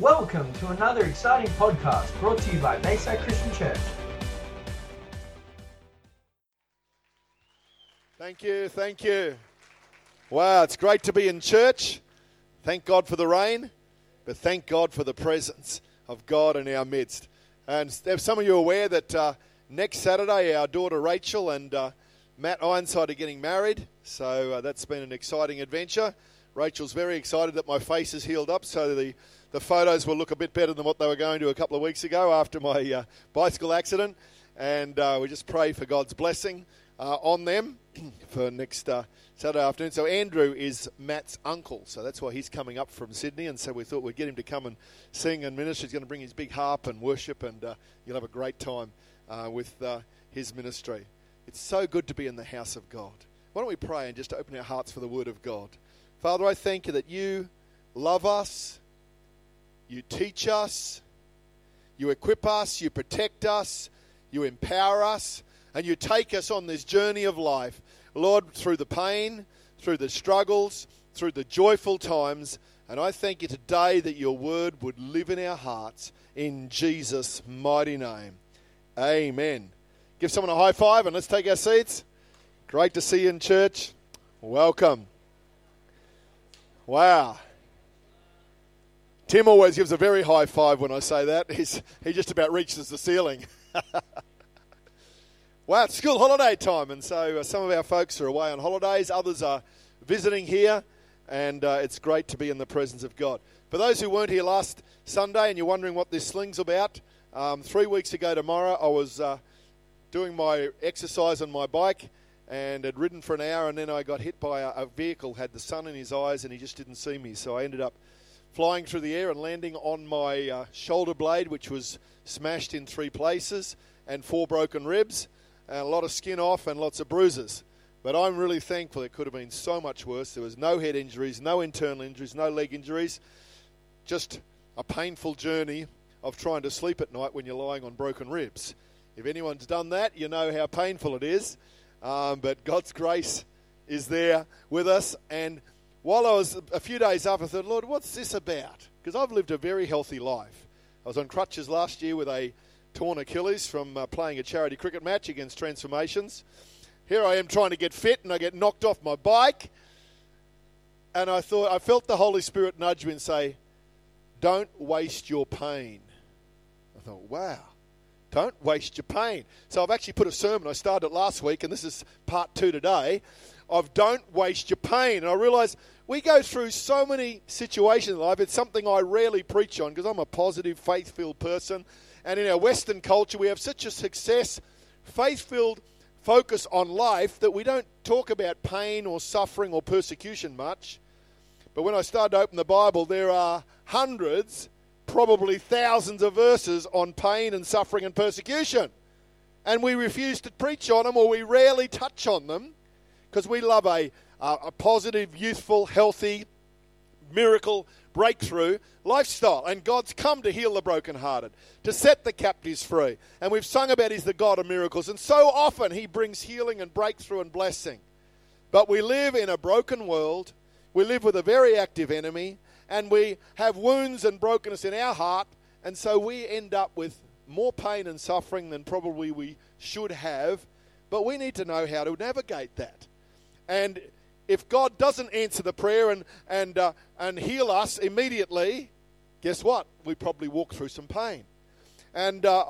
Welcome to another exciting podcast brought to you by Mesa Christian Church. Thank you. Wow, it's great to be in church. Thank God for the rain, but thank God for the presence of God in our midst. And some of you are aware that next Saturday our daughter Rachel and Matt Ironside are getting married, so that's been an exciting adventure. Rachel's very excited that my face is healed up, so the photos will look a bit better than what they were going to a couple of weeks ago after my bicycle accident. And we just pray for God's blessing on them for next Saturday afternoon. So Andrew is Matt's uncle, so that's why he's coming up from Sydney. And so we thought we'd get him to come and sing and minister. He's going to bring his big harp and worship, and you'll have a great time with his ministry. It's so good to be in the house of God. Why don't we pray and just open our hearts for the Word of God? Father, I thank you that you love us. You teach us, you equip us, you protect us, you empower us, and you take us on this journey of life, Lord, through the pain, through the struggles, through the joyful times. And I thank you today that your word would live in our hearts, in Jesus' mighty name. Amen. Give someone a high five and let's take our seats. Great to see you in church. Welcome. Wow. Tim always gives a very high five when I say that. He just about reaches the ceiling. Wow, it's school holiday time, and so some of our folks are away on holidays. Others are visiting here, and it's great to be in the presence of God. For those who weren't here last Sunday and you're wondering what this sling's about, 3 weeks ago tomorrow I was doing my exercise on my bike and had ridden for an hour, and then I got hit by a vehicle, had the sun in his eyes, and he just didn't see me, so I ended up flying through the air and landing on my shoulder blade, which was smashed in 3 places, and 4 broken ribs, and a lot of skin off and lots of bruises. But I'm really thankful. It could have been so much worse. There was no head injuries, no internal injuries, no leg injuries, just a painful journey of trying to sleep at night when you're lying on broken ribs. If anyone's done that, you know how painful it is. But God's grace is there with us. And while I was a few days up, I thought, Lord, what's this about? Because I've lived a very healthy life. I was on crutches last year with a torn Achilles from playing a charity cricket match against Transformations. Here I am trying to get fit, and I get knocked off my bike. And I felt the Holy Spirit nudge me and say, don't waste your pain. I thought, wow, don't waste your pain. So I've actually put a sermon, I started last week, and this is part 2 today, of don't waste your pain. And I realised we go through so many situations in life. It's something I rarely preach on because I'm a positive, faith-filled person. And in our Western culture, we have such a success, faith-filled focus on life that we don't talk about pain or suffering or persecution much. But when I started to open the Bible, there are hundreds, probably thousands of verses on pain and suffering and persecution. And we refuse to preach on them, or we rarely touch on them, because we love a positive, youthful, healthy, miracle, breakthrough lifestyle. And God's come to heal the brokenhearted, to set the captives free. And we've sung about He's the God of miracles. And so often He brings healing and breakthrough and blessing. But we live in a broken world. We live with a very active enemy. And we have wounds and brokenness in our heart. And so we end up with more pain and suffering than probably we should have. But we need to know how to navigate that. And if God doesn't answer the prayer and heal us immediately, guess what? We probably walk through some pain. And I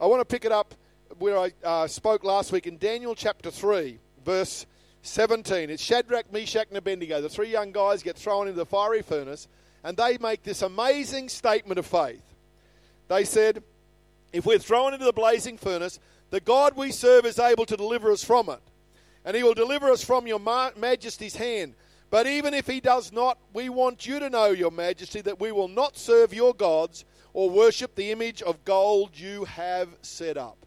want to pick it up where I spoke last week in Daniel chapter 3, verse 17. It's Shadrach, Meshach, and Abednego. The 3 young guys get thrown into the fiery furnace, and they make this amazing statement of faith. They said, if we're thrown into the blazing furnace, the God we serve is able to deliver us from it. And He will deliver us from your majesty's hand. But even if He does not, we want you to know, your majesty, that we will not serve your gods or worship the image of gold you have set up.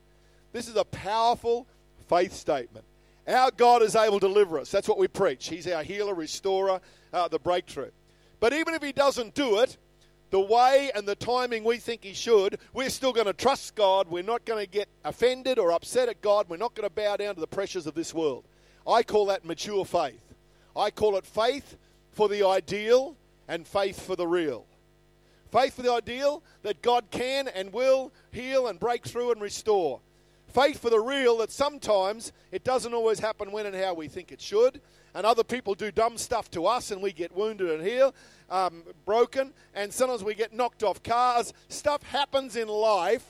This is a powerful faith statement. Our God is able to deliver us. That's what we preach. He's our healer, restorer, the breakthrough. But even if He doesn't do it the way and the timing we think He should, we're still going to trust God. We're not going to get offended or upset at God. We're not going to bow down to the pressures of this world. I call that mature faith. I call it faith for the ideal and faith for the real. Faith for the ideal that God can and will heal and break through and restore. Faith for the real that sometimes it doesn't always happen when and how we think it should. And other people do dumb stuff to us and we get wounded and healed, broken. And sometimes we get knocked off cars. Stuff happens in life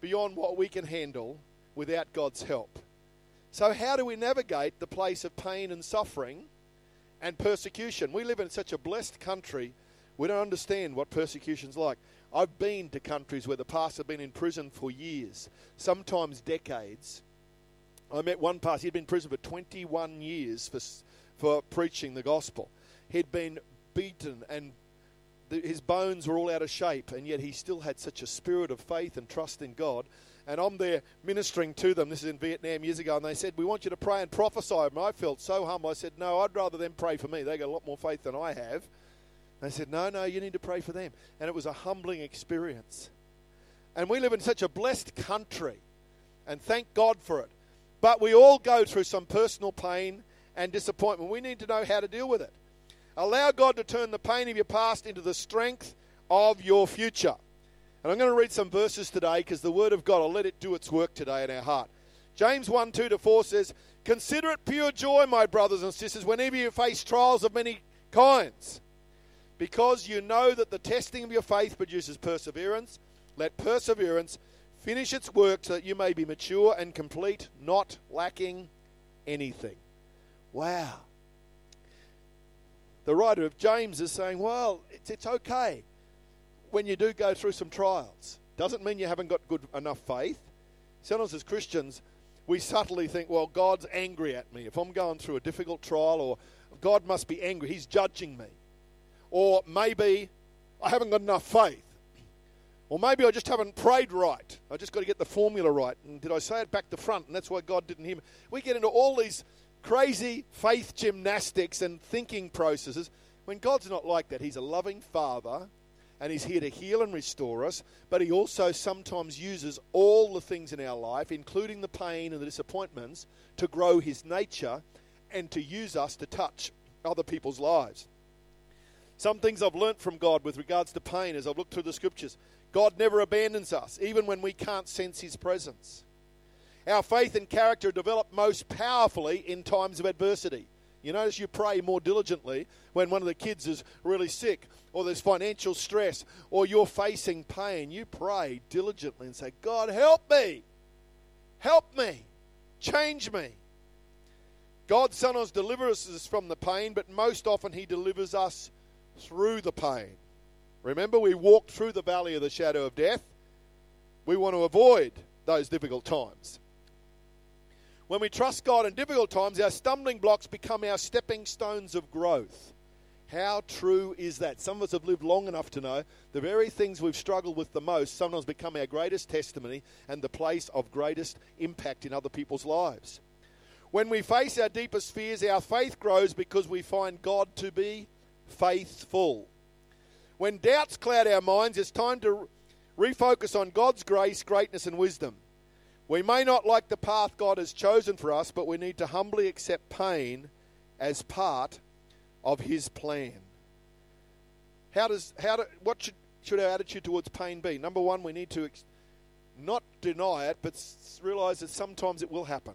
beyond what we can handle without God's help. So how do we navigate the place of pain and suffering and persecution? We live in such a blessed country, we don't understand what persecution's like. I've been to countries where the pastor had been in prison for years, sometimes decades. I met one pastor, he'd been in prison for 21 years for preaching the gospel. He'd been beaten and his bones were all out of shape, and yet he still had such a spirit of faith and trust in God. And I'm there ministering to them. This is in Vietnam years ago. And they said, we want you to pray and prophesy. And I felt so humble. I said, no, I'd rather them pray for me. They got a lot more faith than I have. They said, no, you need to pray for them. And it was a humbling experience. And we live in such a blessed country. And thank God for it. But we all go through some personal pain and disappointment. We need to know how to deal with it. Allow God to turn the pain of your past into the strength of your future. And I'm going to read some verses today because the Word of God, I'll let it do its work today in our heart. James 1:2-4 says, consider it pure joy, my brothers and sisters, whenever you face trials of many kinds, because you know that the testing of your faith produces perseverance. Let perseverance finish its work so that you may be mature and complete, not lacking anything. Wow. The writer of James is saying, well, it's okay when you do go through some trials. Doesn't mean you haven't got good enough faith. Sometimes as Christians, we subtly think, well, God's angry at me. If I'm going through a difficult trial, or God must be angry, he's judging me. Or maybe I haven't got enough faith. Or maybe I just haven't prayed right. I just got to get the formula right. And did I say it back to front? And that's why God didn't hear me. We get into all these crazy faith gymnastics and thinking processes when God's not like that. He's a loving Father, and he's here to heal and restore us, but he also sometimes uses all the things in our life, including the pain and the disappointments, to grow his nature and to use us to touch other people's lives. Some things I've learnt from God with regards to pain as I've looked through the scriptures. God never abandons us, even when we can't sense his presence. Our faith and character develop most powerfully in times of adversity. You notice you pray more diligently when one of the kids is really sick, or there's financial stress, or you're facing pain. You pray diligently and say, God, help me, change me. God sometimes delivers us from the pain, but most often he delivers us through the pain. Remember, we walked through the valley of the shadow of death. We want to avoid those difficult times. When we trust God in difficult times, our stumbling blocks become our stepping stones of growth. How true is that? Some of us have lived long enough to know the very things we've struggled with the most sometimes become our greatest testimony and the place of greatest impact in other people's lives. When we face our deepest fears, our faith grows because we find God to be faithful. When doubts cloud our minds, it's time to refocus on God's grace, greatness, and wisdom. We may not like the path God has chosen for us, but we need to humbly accept pain as part of his plan. What should our attitude towards pain be? Number one, we need to not deny it, but realize that sometimes it will happen.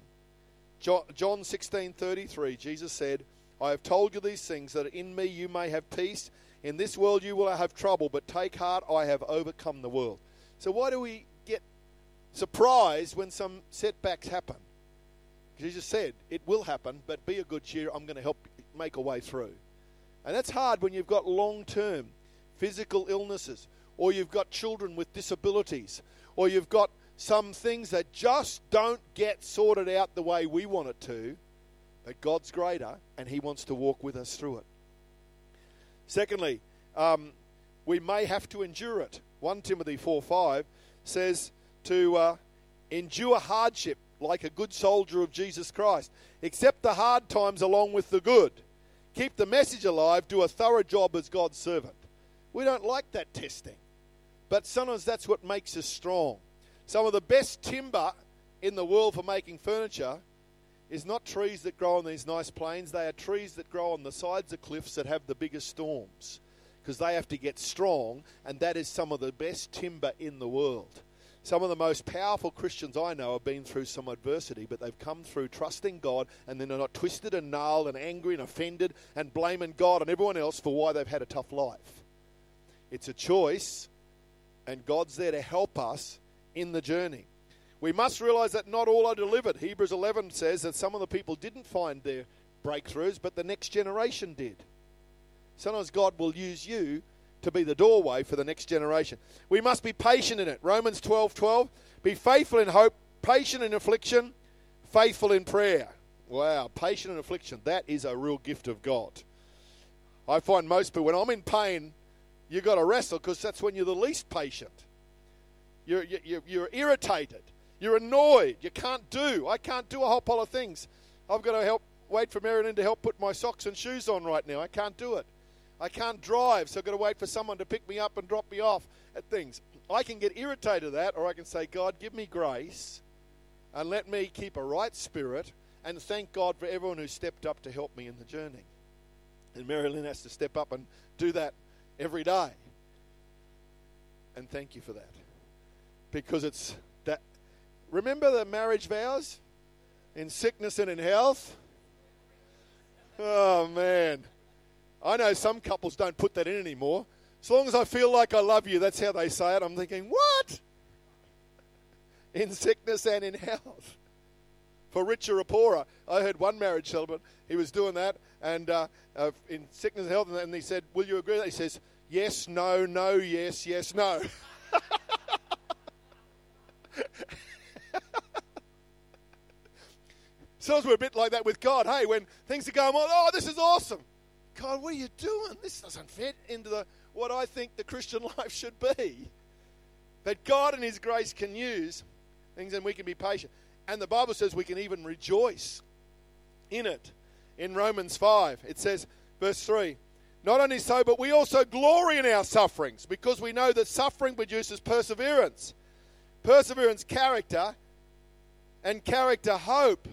John 16:33, Jesus said, I have told you these things, that in me you may have peace. In this world you will have trouble, but take heart, I have overcome the world. So why do we get surprised when some setbacks happen? Jesus said, it will happen, but be of good cheer, I'm going to help make a way through. And that's hard when you've got long-term physical illnesses, or you've got children with disabilities, or you've got some things that just don't get sorted out the way we want it to, but God's greater, and he wants to walk with us through it. Secondly, we may have to endure it. 1 Timothy 4:5 says to endure hardship like a good soldier of Jesus Christ. Accept the hard times along with the good. Keep the message alive. Do a thorough job as God's servant. We don't like that testing, but sometimes that's what makes us strong. Some of the best timber in the world for making furniture is not trees that grow on these nice plains. They are trees that grow on the sides of cliffs that have the biggest storms. because they have to get strong, and that is some of the best timber in the world. Some of the most powerful Christians I know have been through some adversity, but they've come through trusting God, and then they're not twisted and gnarled and angry and offended and blaming God and everyone else for why they've had a tough life. It's a choice, and God's there to help us in the journey. We must realize that not all are delivered. Hebrews 11 says that some of the people didn't find their breakthroughs, but the next generation did. Sometimes God will use you to be the doorway for the next generation. We must be patient in it. Romans 12:12. Be faithful in hope, patient in affliction, faithful in prayer. Wow, patient in affliction. That is a real gift of God. I find most people, when I'm in pain, you've got to wrestle because that's when you're the least patient. You're irritated. You're annoyed. You can't do. I can't do a whole pile of things. I've got to help wait for Marilyn to help put my socks and shoes on right now. I can't do it. I can't drive, so I've got to wait for someone to pick me up and drop me off at things. I can get irritated at that, or I can say, God, give me grace and let me keep a right spirit and thank God for everyone who stepped up to help me in the journey. And Marilyn has to step up and do that every day. And thank you for that. Because it's that. Remember the marriage vows? In sickness and in health? Oh, man. I know some couples don't put that in anymore. As long as I feel like I love you, that's how they say it. I'm thinking, what? In sickness and in health. For richer or poorer. I heard one marriage celebrant, he was doing that, and in sickness and health, and he said, will you agree with that? He says, yes, no, no, yes, yes, no. Sometimes we're a bit like that with God. Hey, when things are going on, oh, this is awesome. God, what are you doing? This doesn't fit into what I think the Christian life should be. That God in His grace can use things, and we can be patient. And the Bible says we can even rejoice in it. In Romans 5, it says, verse 3, not only so, but we also glory in our sufferings, because we know that suffering produces perseverance. Perseverance, character, and character, hope.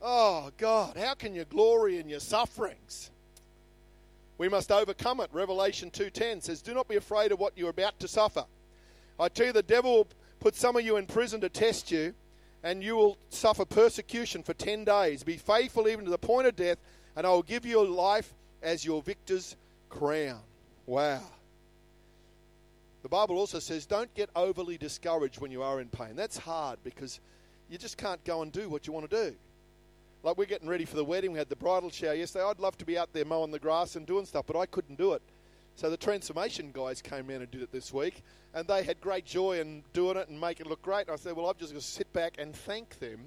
Oh, God, how can you glory in your sufferings? We must overcome it. Revelation 2:10 says, do not be afraid of what you're about to suffer. I tell you, the devil will put some of you in prison to test you, and you will suffer persecution for 10 days. Be faithful even to the point of death, and I will give you life as your victor's crown. Wow. The Bible also says, don't get overly discouraged when you are in pain. That's hard because you just can't go and do what you want to do. Like, we're getting ready for the wedding. We had the bridal shower yesterday. I'd love to be out there mowing the grass and doing stuff, but I couldn't do it. So the Transformation guys came in and did it this week, and they had great joy in doing it and making it look great. And I said, well, I'm just going to sit back and thank them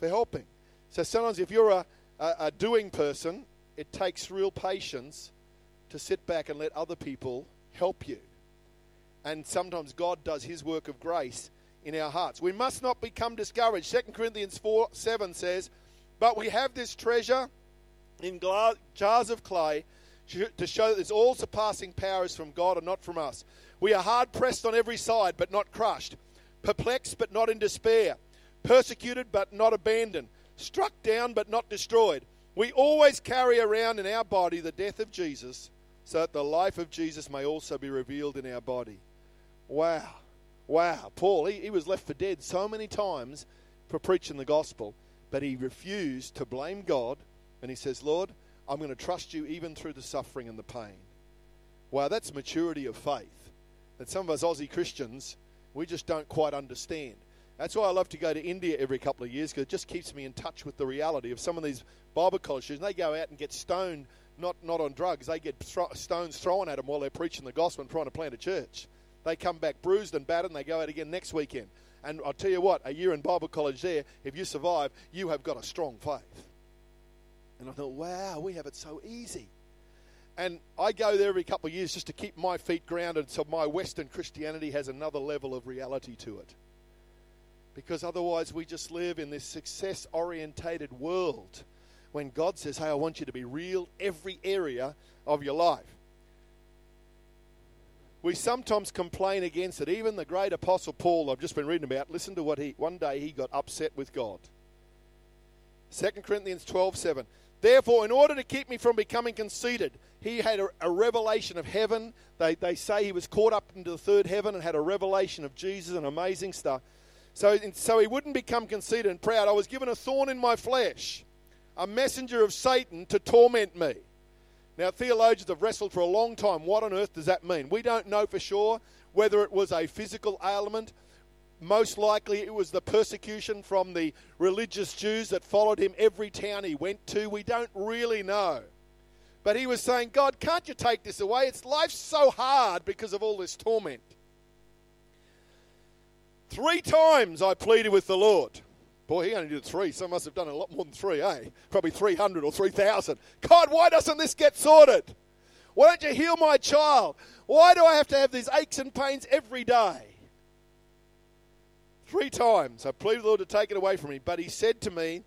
for helping. So sometimes if you're a doing person, it takes real patience to sit back and let other people help you. And sometimes God does His work of grace in our hearts. We must not become discouraged. 2 Corinthians 4:7 says, but we have this treasure in jars of clay to show that this all-surpassing power is from God and not from us. We are hard-pressed on every side, but not crushed. Perplexed, but not in despair. Persecuted, but not abandoned. Struck down, but not destroyed. We always carry around in our body the death of Jesus, so that the life of Jesus may also be revealed in our body. Wow. Wow. Paul, he was left for dead so many times for preaching the gospel. But he refused to blame God, and he says, Lord, I'm going to trust you even through the suffering and the pain. Wow, that's maturity of faith. That some of us Aussie Christians, we just don't quite understand. That's why I love to go to India every couple of years, because it just keeps me in touch with the reality of some of these Bible college students. They go out and get stoned, not on drugs. They get stones thrown at them while they're preaching the gospel and trying to plant a church. They come back bruised and battered, and they go out again next weekend. And I'll tell you what, a year in Bible college there, if you survive, you have got a strong faith. And I thought, wow, we have it so easy. And I go there every couple of years just to keep my feet grounded so my Western Christianity has another level of reality to it. Because otherwise we just live in this success-orientated world when God says, hey, I want you to be real every area of your life. We sometimes complain against it. Even the great apostle Paul, I've just been reading about, listen to what one day he got upset with God. 2 Corinthians 12:7. Therefore, in order to keep me from becoming conceited, He had a revelation of heaven. They say he was caught up into the third heaven and had a revelation of Jesus and amazing stuff. So he wouldn't become conceited and proud. I was given a thorn in my flesh, a messenger of Satan to torment me. Now, theologians have wrestled for a long time. What on earth does that mean? We don't know for sure whether it was a physical ailment. Most likely it was the persecution from the religious Jews that followed him every town he went to. We don't really know. But he was saying, God, can't you take this away? It's life's so hard because of all this torment. 3 times I pleaded with the Lord. Boy, he only did 3. Some must have done a lot more than 3, eh? Probably 300 or 3,000. God, why doesn't this get sorted? Why don't you heal my child? Why do I have to have these aches and pains every day? 3 times I pleaded the Lord to take it away from me. But he said to me,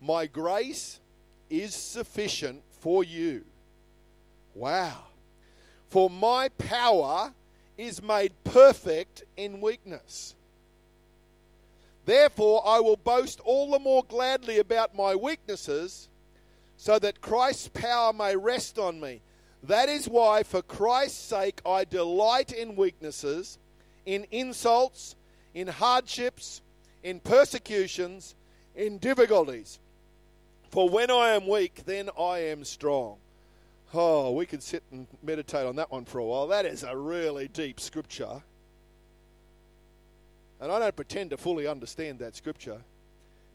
my grace is sufficient for you. Wow. For my power is made perfect in weakness. Therefore, I will boast all the more gladly about my weaknesses, so that Christ's power may rest on me. That is why, for Christ's sake, I delight in weaknesses, in insults, in hardships, in persecutions, in difficulties. For when I am weak, then I am strong. Oh, we could sit and meditate on that one for a while. That is a really deep scripture. And I don't pretend to fully understand that scripture,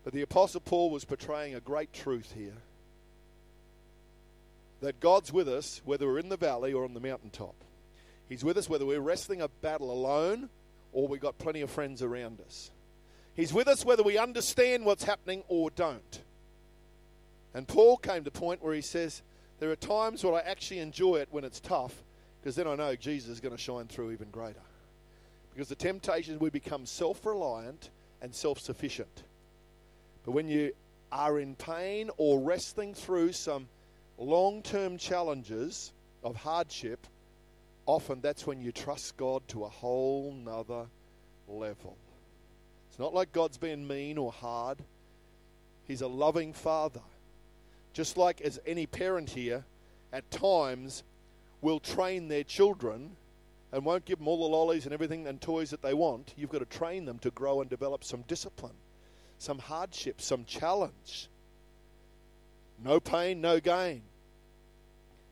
but the Apostle Paul was portraying a great truth here. That God's with us, whether we're in the valley or on the mountaintop. He's with us whether we're wrestling a battle alone or we've got plenty of friends around us. He's with us whether we understand what's happening or don't. And Paul came to the point where he says, there are times where I actually enjoy it when it's tough, because then I know Jesus is going to shine through even greater. Because the temptation is we become self-reliant and self-sufficient. But when you are in pain or wrestling through some long-term challenges of hardship, often that's when you trust God to a whole nother level. It's not like God's being mean or hard. He's a loving Father. Just like as any parent here, at times, will train their children and won't give them all the lollies and everything and toys that they want. You've got to train them to grow and develop some discipline, some hardship, some challenge. No pain, no gain.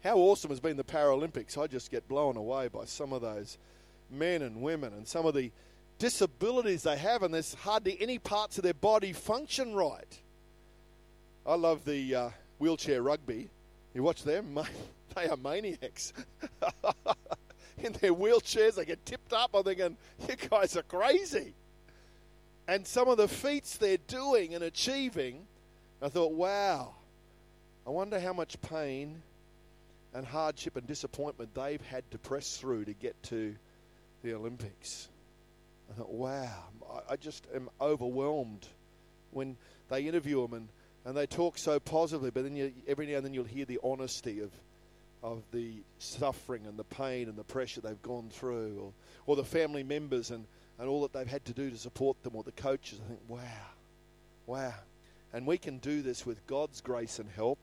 How awesome has been the Paralympics. I just get blown away by some of those men and women and some of the disabilities they have, and there's hardly any parts of their body function right. I love the wheelchair rugby. You watch them, they are maniacs. In their wheelchairs, they get tipped up. I'm thinking, you guys are crazy. And some of the feats they're doing and achieving, I thought, wow, I wonder how much pain and hardship and disappointment they've had to press through to get to the Olympics. I thought, wow, I just am overwhelmed when they interview them and they talk so positively, but then every now and then you'll hear the honesty of the suffering and the pain and the pressure they've gone through, or the family members and all that they've had to do to support them, or the coaches. I think, wow. And we can do this with God's grace and help.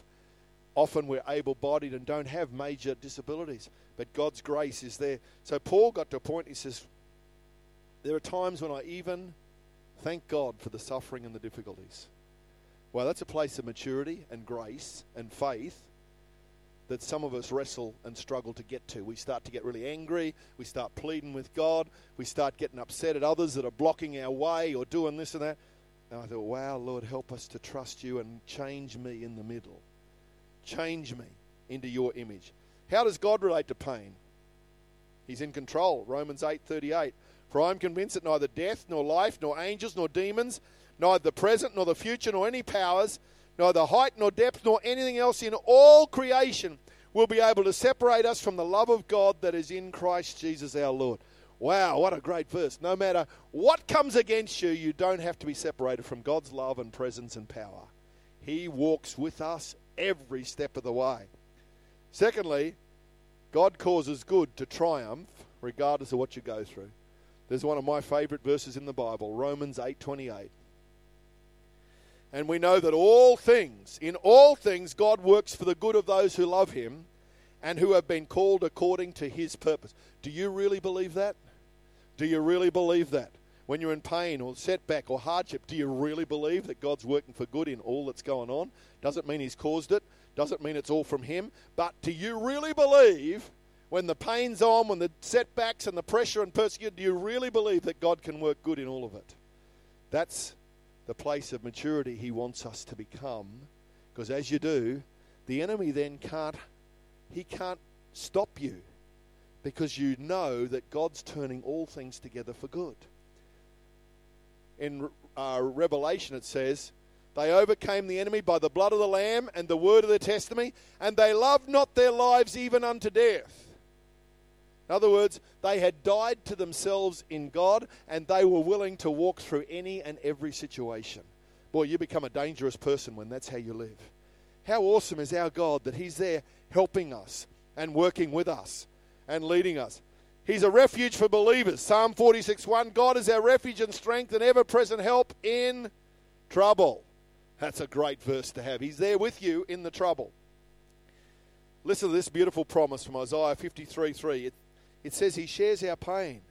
Often we're able-bodied and don't have major disabilities, but God's grace is there. So Paul got to a point, he says, there are times when I even thank God for the suffering and the difficulties. Well, that's a place of maturity and grace and faith that some of us wrestle and struggle to get to. We start to get really angry. We start pleading with God. We start getting upset at others that are blocking our way or doing this and that. And I thought, wow, Lord, help us to trust you and change me in the middle. Change me into your image. How does God relate to pain? He's in control. Romans 8:38. For I am convinced that neither death, nor life, nor angels, nor demons, neither the present, nor the future, nor any powers, neither height, nor depth, nor anything else in all creation will be able to separate us from the love of God that is in Christ Jesus our Lord. Wow, what a great verse. No matter what comes against you, you don't have to be separated from God's love and presence and power. He walks with us every step of the way. Secondly, God causes good to triumph regardless of what you go through. There's one of my favorite verses in the Bible, Romans 8:28. And we know that all things, in all things, God works for the good of those who love him and who have been called according to his purpose. Do you really believe that? Do you really believe that? When you're in pain or setback or hardship, do you really believe that God's working for good in all that's going on? Doesn't mean he's caused it. Doesn't mean it's all from him. But do you really believe when the pain's on, when the setbacks and the pressure and persecution, do you really believe that God can work good in all of it? That's the place of maturity he wants us to become. Because as you do, the enemy then can't stop you, because you know that God's turning all things together for good. In Revelation it says, they overcame the enemy by the blood of the Lamb and the word of their testimony, and they loved not their lives even unto death. In other words, they had died to themselves in God, and they were willing to walk through any and every situation. Boy, you become a dangerous person when that's how you live. How awesome is our God that he's there helping us and working with us and leading us. He's a refuge for believers. Psalm 46:1, God is our refuge and strength and ever-present help in trouble. That's a great verse to have. He's there with you in the trouble. Listen to this beautiful promise from Isaiah 53:3. It says he shares our pain.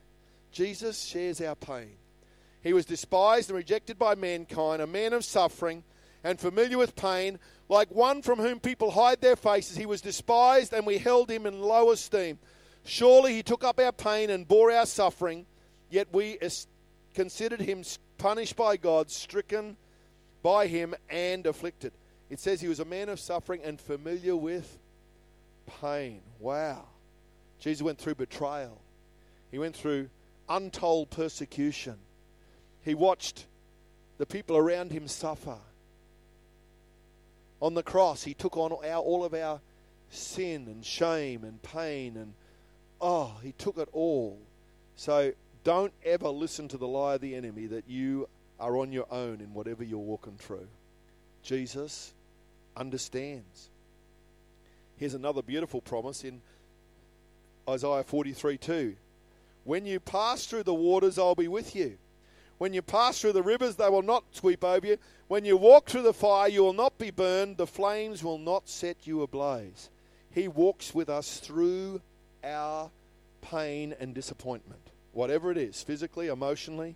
Jesus shares our pain. He was despised and rejected by mankind, a man of suffering and familiar with pain. Like one from whom people hide their faces, he was despised and we held him in low esteem. Surely he took up our pain and bore our suffering, yet we considered him punished by God, stricken by him and afflicted. It says he was a man of suffering and familiar with pain. Wow. Jesus went through betrayal. He went through untold persecution. He watched the people around him suffer. On the cross, he took on all of our sin and shame and pain, and he took it all. So don't ever listen to the lie of the enemy that you are on your own in whatever you're walking through. Jesus understands. Here's another beautiful promise in Isaiah 43:2. When you pass through the waters, I'll be with you. When you pass through the rivers, they will not sweep over you. When you walk through the fire, you will not be burned. The flames will not set you ablaze. He walks with us through our pain and disappointment, whatever it is, physically, emotionally,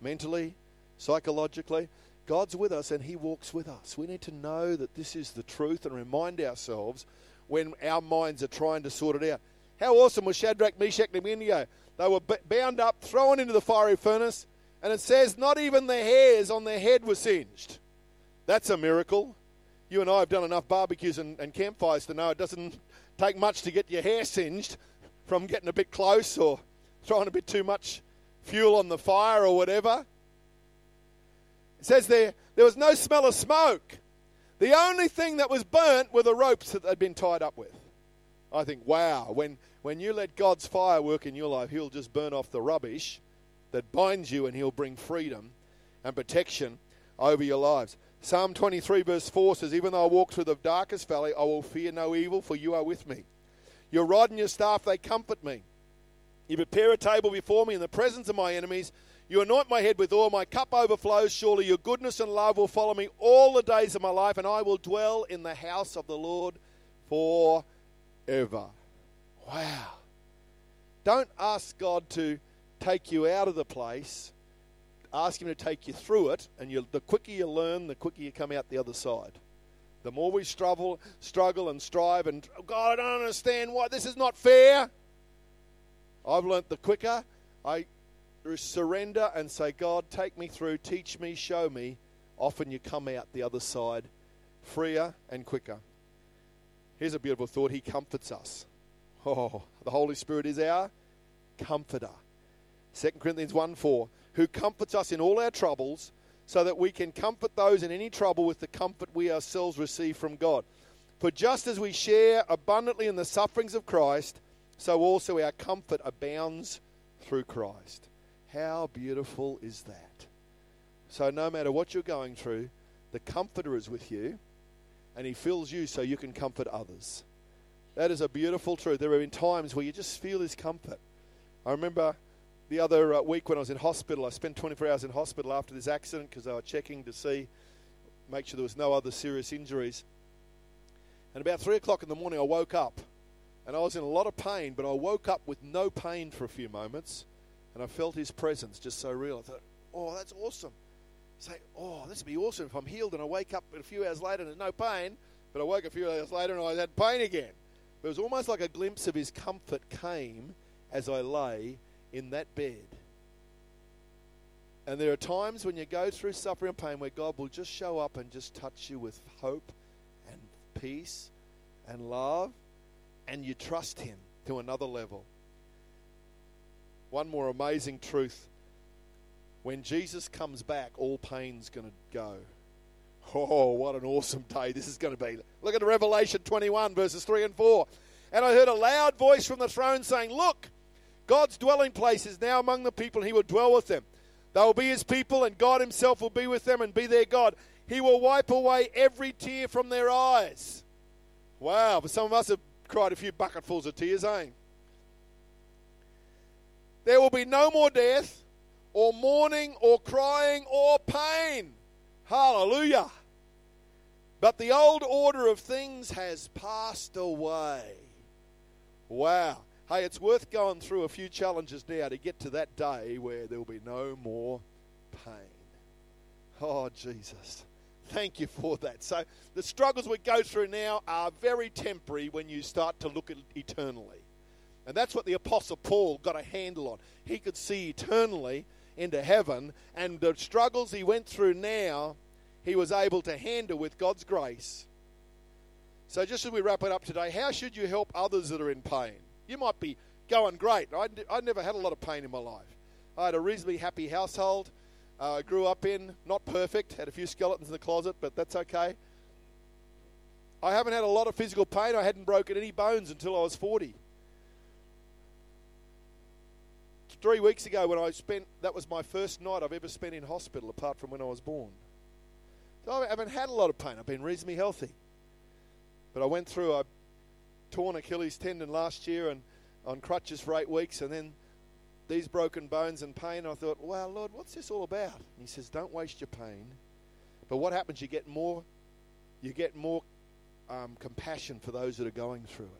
mentally, psychologically. God's with us and he walks with us. We need to know that this is the truth and remind ourselves when our minds are trying to sort it out. How awesome was Shadrach, Meshach, and Abednego? They were bound up, thrown into the fiery furnace, and it says not even the hairs on their head were singed. That's a miracle. You and I have done enough barbecues and campfires to know it doesn't take much to get your hair singed from getting a bit close or throwing a bit too much fuel on the fire or whatever. It says there was no smell of smoke. The only thing that was burnt were the ropes that they'd been tied up with. I think, wow, when you let God's fire work in your life, he'll just burn off the rubbish that binds you, and he'll bring freedom and protection over your lives. Psalm 23:4 says, even though I walk through the darkest valley, I will fear no evil, for you are with me. Your rod and your staff, they comfort me. You prepare a table before me in the presence of my enemies. You anoint my head with oil, my cup overflows. Surely your goodness and love will follow me all the days of my life, and I will dwell in the house of the Lord forever. Wow. Don't ask God to take you out of the place, ask him to take you through it, and the quicker you learn, the quicker you come out the other side. The more we struggle and strive and, God, I don't understand why this is not fair, I've learnt the quicker I surrender and say, God, take me through, teach me, show me. Often you come out the other side freer and quicker. Here's a beautiful thought. He comforts us. Oh, the Holy Spirit is our comforter. 2 Corinthians 1:4, who comforts us in all our troubles, so that we can comfort those in any trouble with the comfort we ourselves receive from God. For just as we share abundantly in the sufferings of Christ, so also our comfort abounds through Christ. How beautiful is that? So no matter what you're going through, the Comforter is with you, and he fills you so you can comfort others. That is a beautiful truth. There have been times where you just feel his comfort. I remember the other week when I was in hospital, I spent 24 hours in hospital after this accident because they were checking to make sure there was no other serious injuries. And about 3 o'clock in the morning, I woke up And I was in a lot of pain, but I woke up with no pain for a few moments, and I felt his presence just so real. I thought, oh, that's awesome. Say, oh, this would be awesome if I'm healed and I wake up a few hours later and there's no pain, but I woke a few hours later and I had pain again. But it was almost like a glimpse of his comfort came as I lay in that bed. And there are times when you go through suffering and pain where God will just show up and just touch you with hope and peace and love, and you trust him to another level. One more amazing truth. When Jesus comes back, all pain's going to go. Oh, what an awesome day this is going to be. Look at Revelation 21, verses 3 and 4. And I heard a loud voice from the throne saying, "Look, God's dwelling place is now among the people, and he will dwell with them. They will be his people, and God himself will be with them and be their God. He will wipe away every tear from their eyes." Wow, but some of us have cried a few bucketfuls of tears, eh? "There will be no more death, or mourning, or crying, or pain." Hallelujah. "But the old order of things has passed away." Wow. Hey, it's worth going through a few challenges now to get to that day where there will be no more pain. Oh, Jesus. Thank you for that. So the struggles we go through now are very temporary when you start to look at eternally. And that's what the Apostle Paul got a handle on. He could see eternally into heaven, and the struggles he went through now, he was able to handle with God's grace. So just as we wrap it up today, how should you help others that are in pain? You might be going great. I never had a lot of pain in my life. I had a reasonably happy household. I grew up in, not perfect, had a few skeletons in the closet, but that's okay. I haven't had a lot of physical pain. I hadn't broken any bones until I was 40. 3 weeks ago when that was my first night I've ever spent in hospital apart from when I was born. So I haven't had a lot of pain. I've been reasonably healthy. But I went through a torn Achilles tendon last year and on crutches for 8 weeks, and then these broken bones and pain. I thought, wow, Lord, what's this all about? And he says, don't waste your pain. But what happens? You get more compassion for those that are going through it.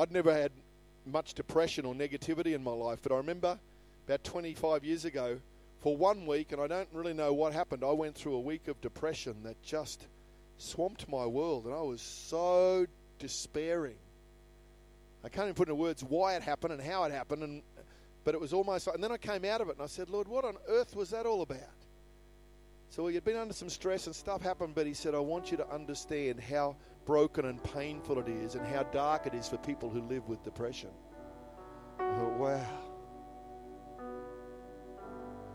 I'd never had much depression or negativity in my life, but I remember about 25 years ago for 1 week, and I don't really know what happened, I went through a week of depression that just swamped my world, and I was so despairing. I can't even put into words why it happened and how it happened, but it was almost like, and then I came out of it and I said, Lord, what on earth was that all about? So you'd been under some stress and stuff happened, but he said, I want you to understand how broken and painful it is and how dark it is for people who live with depression. I thought,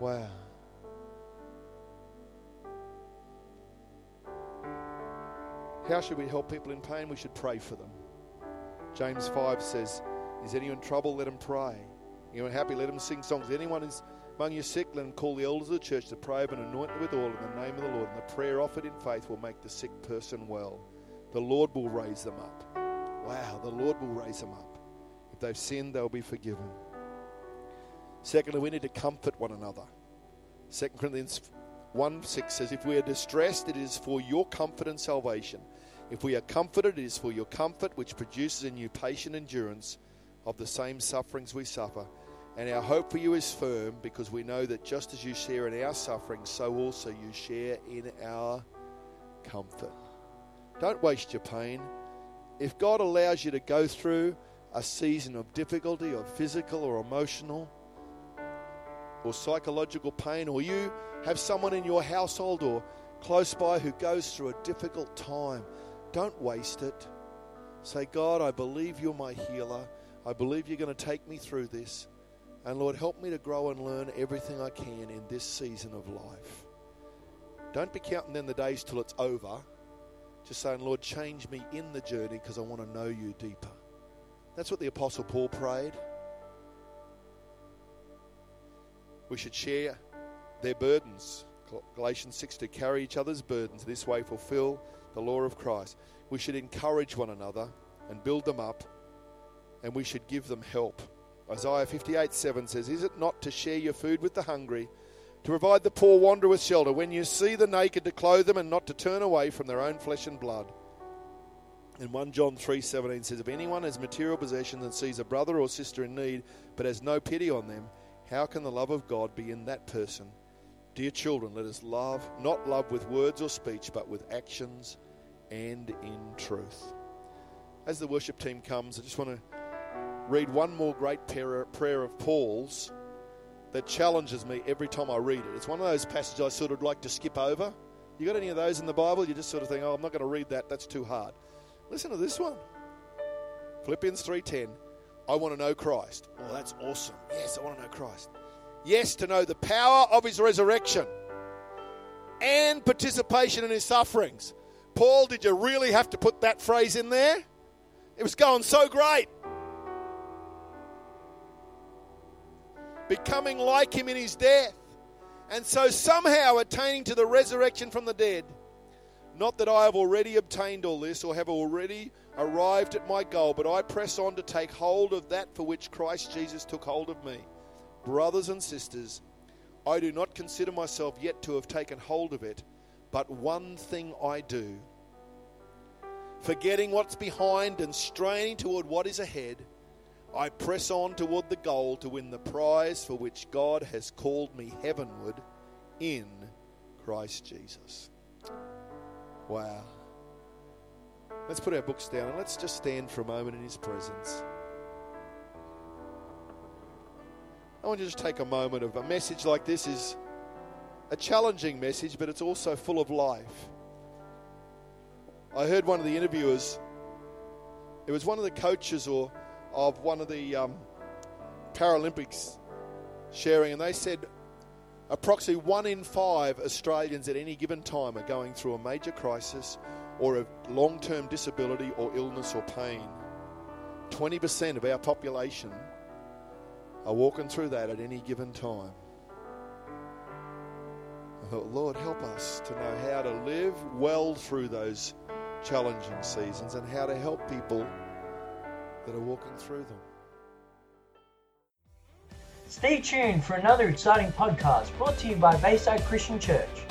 wow. How should we help people in pain? We should pray for them. James 5 says, is anyone in trouble? Let him pray. Anyone happy? Let him sing songs. If anyone is among you sick, let him call the elders of the church to pray and anoint them with oil in the name of the Lord. And the prayer offered in faith will make the sick person well. The Lord will raise them up. Wow, the Lord will raise them up. If they've sinned, they'll be forgiven. Secondly, we need to comfort one another. 2 Corinthians 1:6 says, if we are distressed, it is for your comfort and salvation. If we are comforted, it is for your comfort, which produces in you patient endurance of the same sufferings we suffer. And our hope for you is firm, because we know that just as you share in our suffering, so also you share in our comfort. Don't waste your pain. If God allows you to go through a season of difficulty or physical or emotional or psychological pain, or you have someone in your household or close by who goes through a difficult time, don't waste it. Say, God, I believe you're my healer. I believe you're going to take me through this. And Lord, help me to grow and learn everything I can in this season of life. Don't be counting then the days till it's over. Just saying, Lord, change me in the journey because I want to know you deeper. That's what the Apostle Paul prayed. We should share their burdens. Galatians 6, to carry each other's burdens. This way fulfill the law of Christ. We should encourage one another and build them up, and we should give them help. Isaiah 58:7 says, is it not to share your food with the hungry, to provide the poor wanderer with shelter? When you see the naked, to clothe them, and not to turn away from their own flesh and blood. And 1 John 3:17 says, if anyone has material possessions and sees a brother or sister in need but has no pity on them, how can the love of God be in that person? Dear children, let us love, not love with words or speech, but with actions and in truth. As the worship team comes, I just want to read one more great prayer of Paul's that challenges me every time I read it. It's one of those passages I sort of like to skip over. You got any of those in the Bible? You just sort of think, oh, I'm not going to read that. That's too hard. Listen to this one. Philippians 3:10. I want to know Christ. Oh, that's awesome. Yes, I want to know Christ. Yes, to know the power of his resurrection and participation in his sufferings. Paul, did you really have to put that phrase in there? It was going so great. Becoming like him in his death, and so somehow attaining to the resurrection from the dead. Not that I have already obtained all this or have already arrived at my goal, but I press on to take hold of that for which Christ Jesus took hold of me. Brothers and sisters, I do not consider myself yet to have taken hold of it, but one thing I do, forgetting what's behind and straining toward what is ahead, I press on toward the goal to win the prize for which God has called me heavenward in Christ Jesus. Wow. Let's put our books down and let's just stand for a moment in his presence. I want you to just take a moment. Of a message like this is a challenging message, but it's also full of life. I heard one of the interviewers, it was one of the coaches or of one of the Paralympics sharing, and they said approximately 1 in 5 Australians at any given time are going through a major crisis or a long-term disability or illness or pain. 20% of our population are walking through that at any given time. I thought, Lord, help us to know how to live well through those challenging seasons and how to help people that are walking through them. Stay tuned for another exciting podcast brought to you by Bayside Christian Church.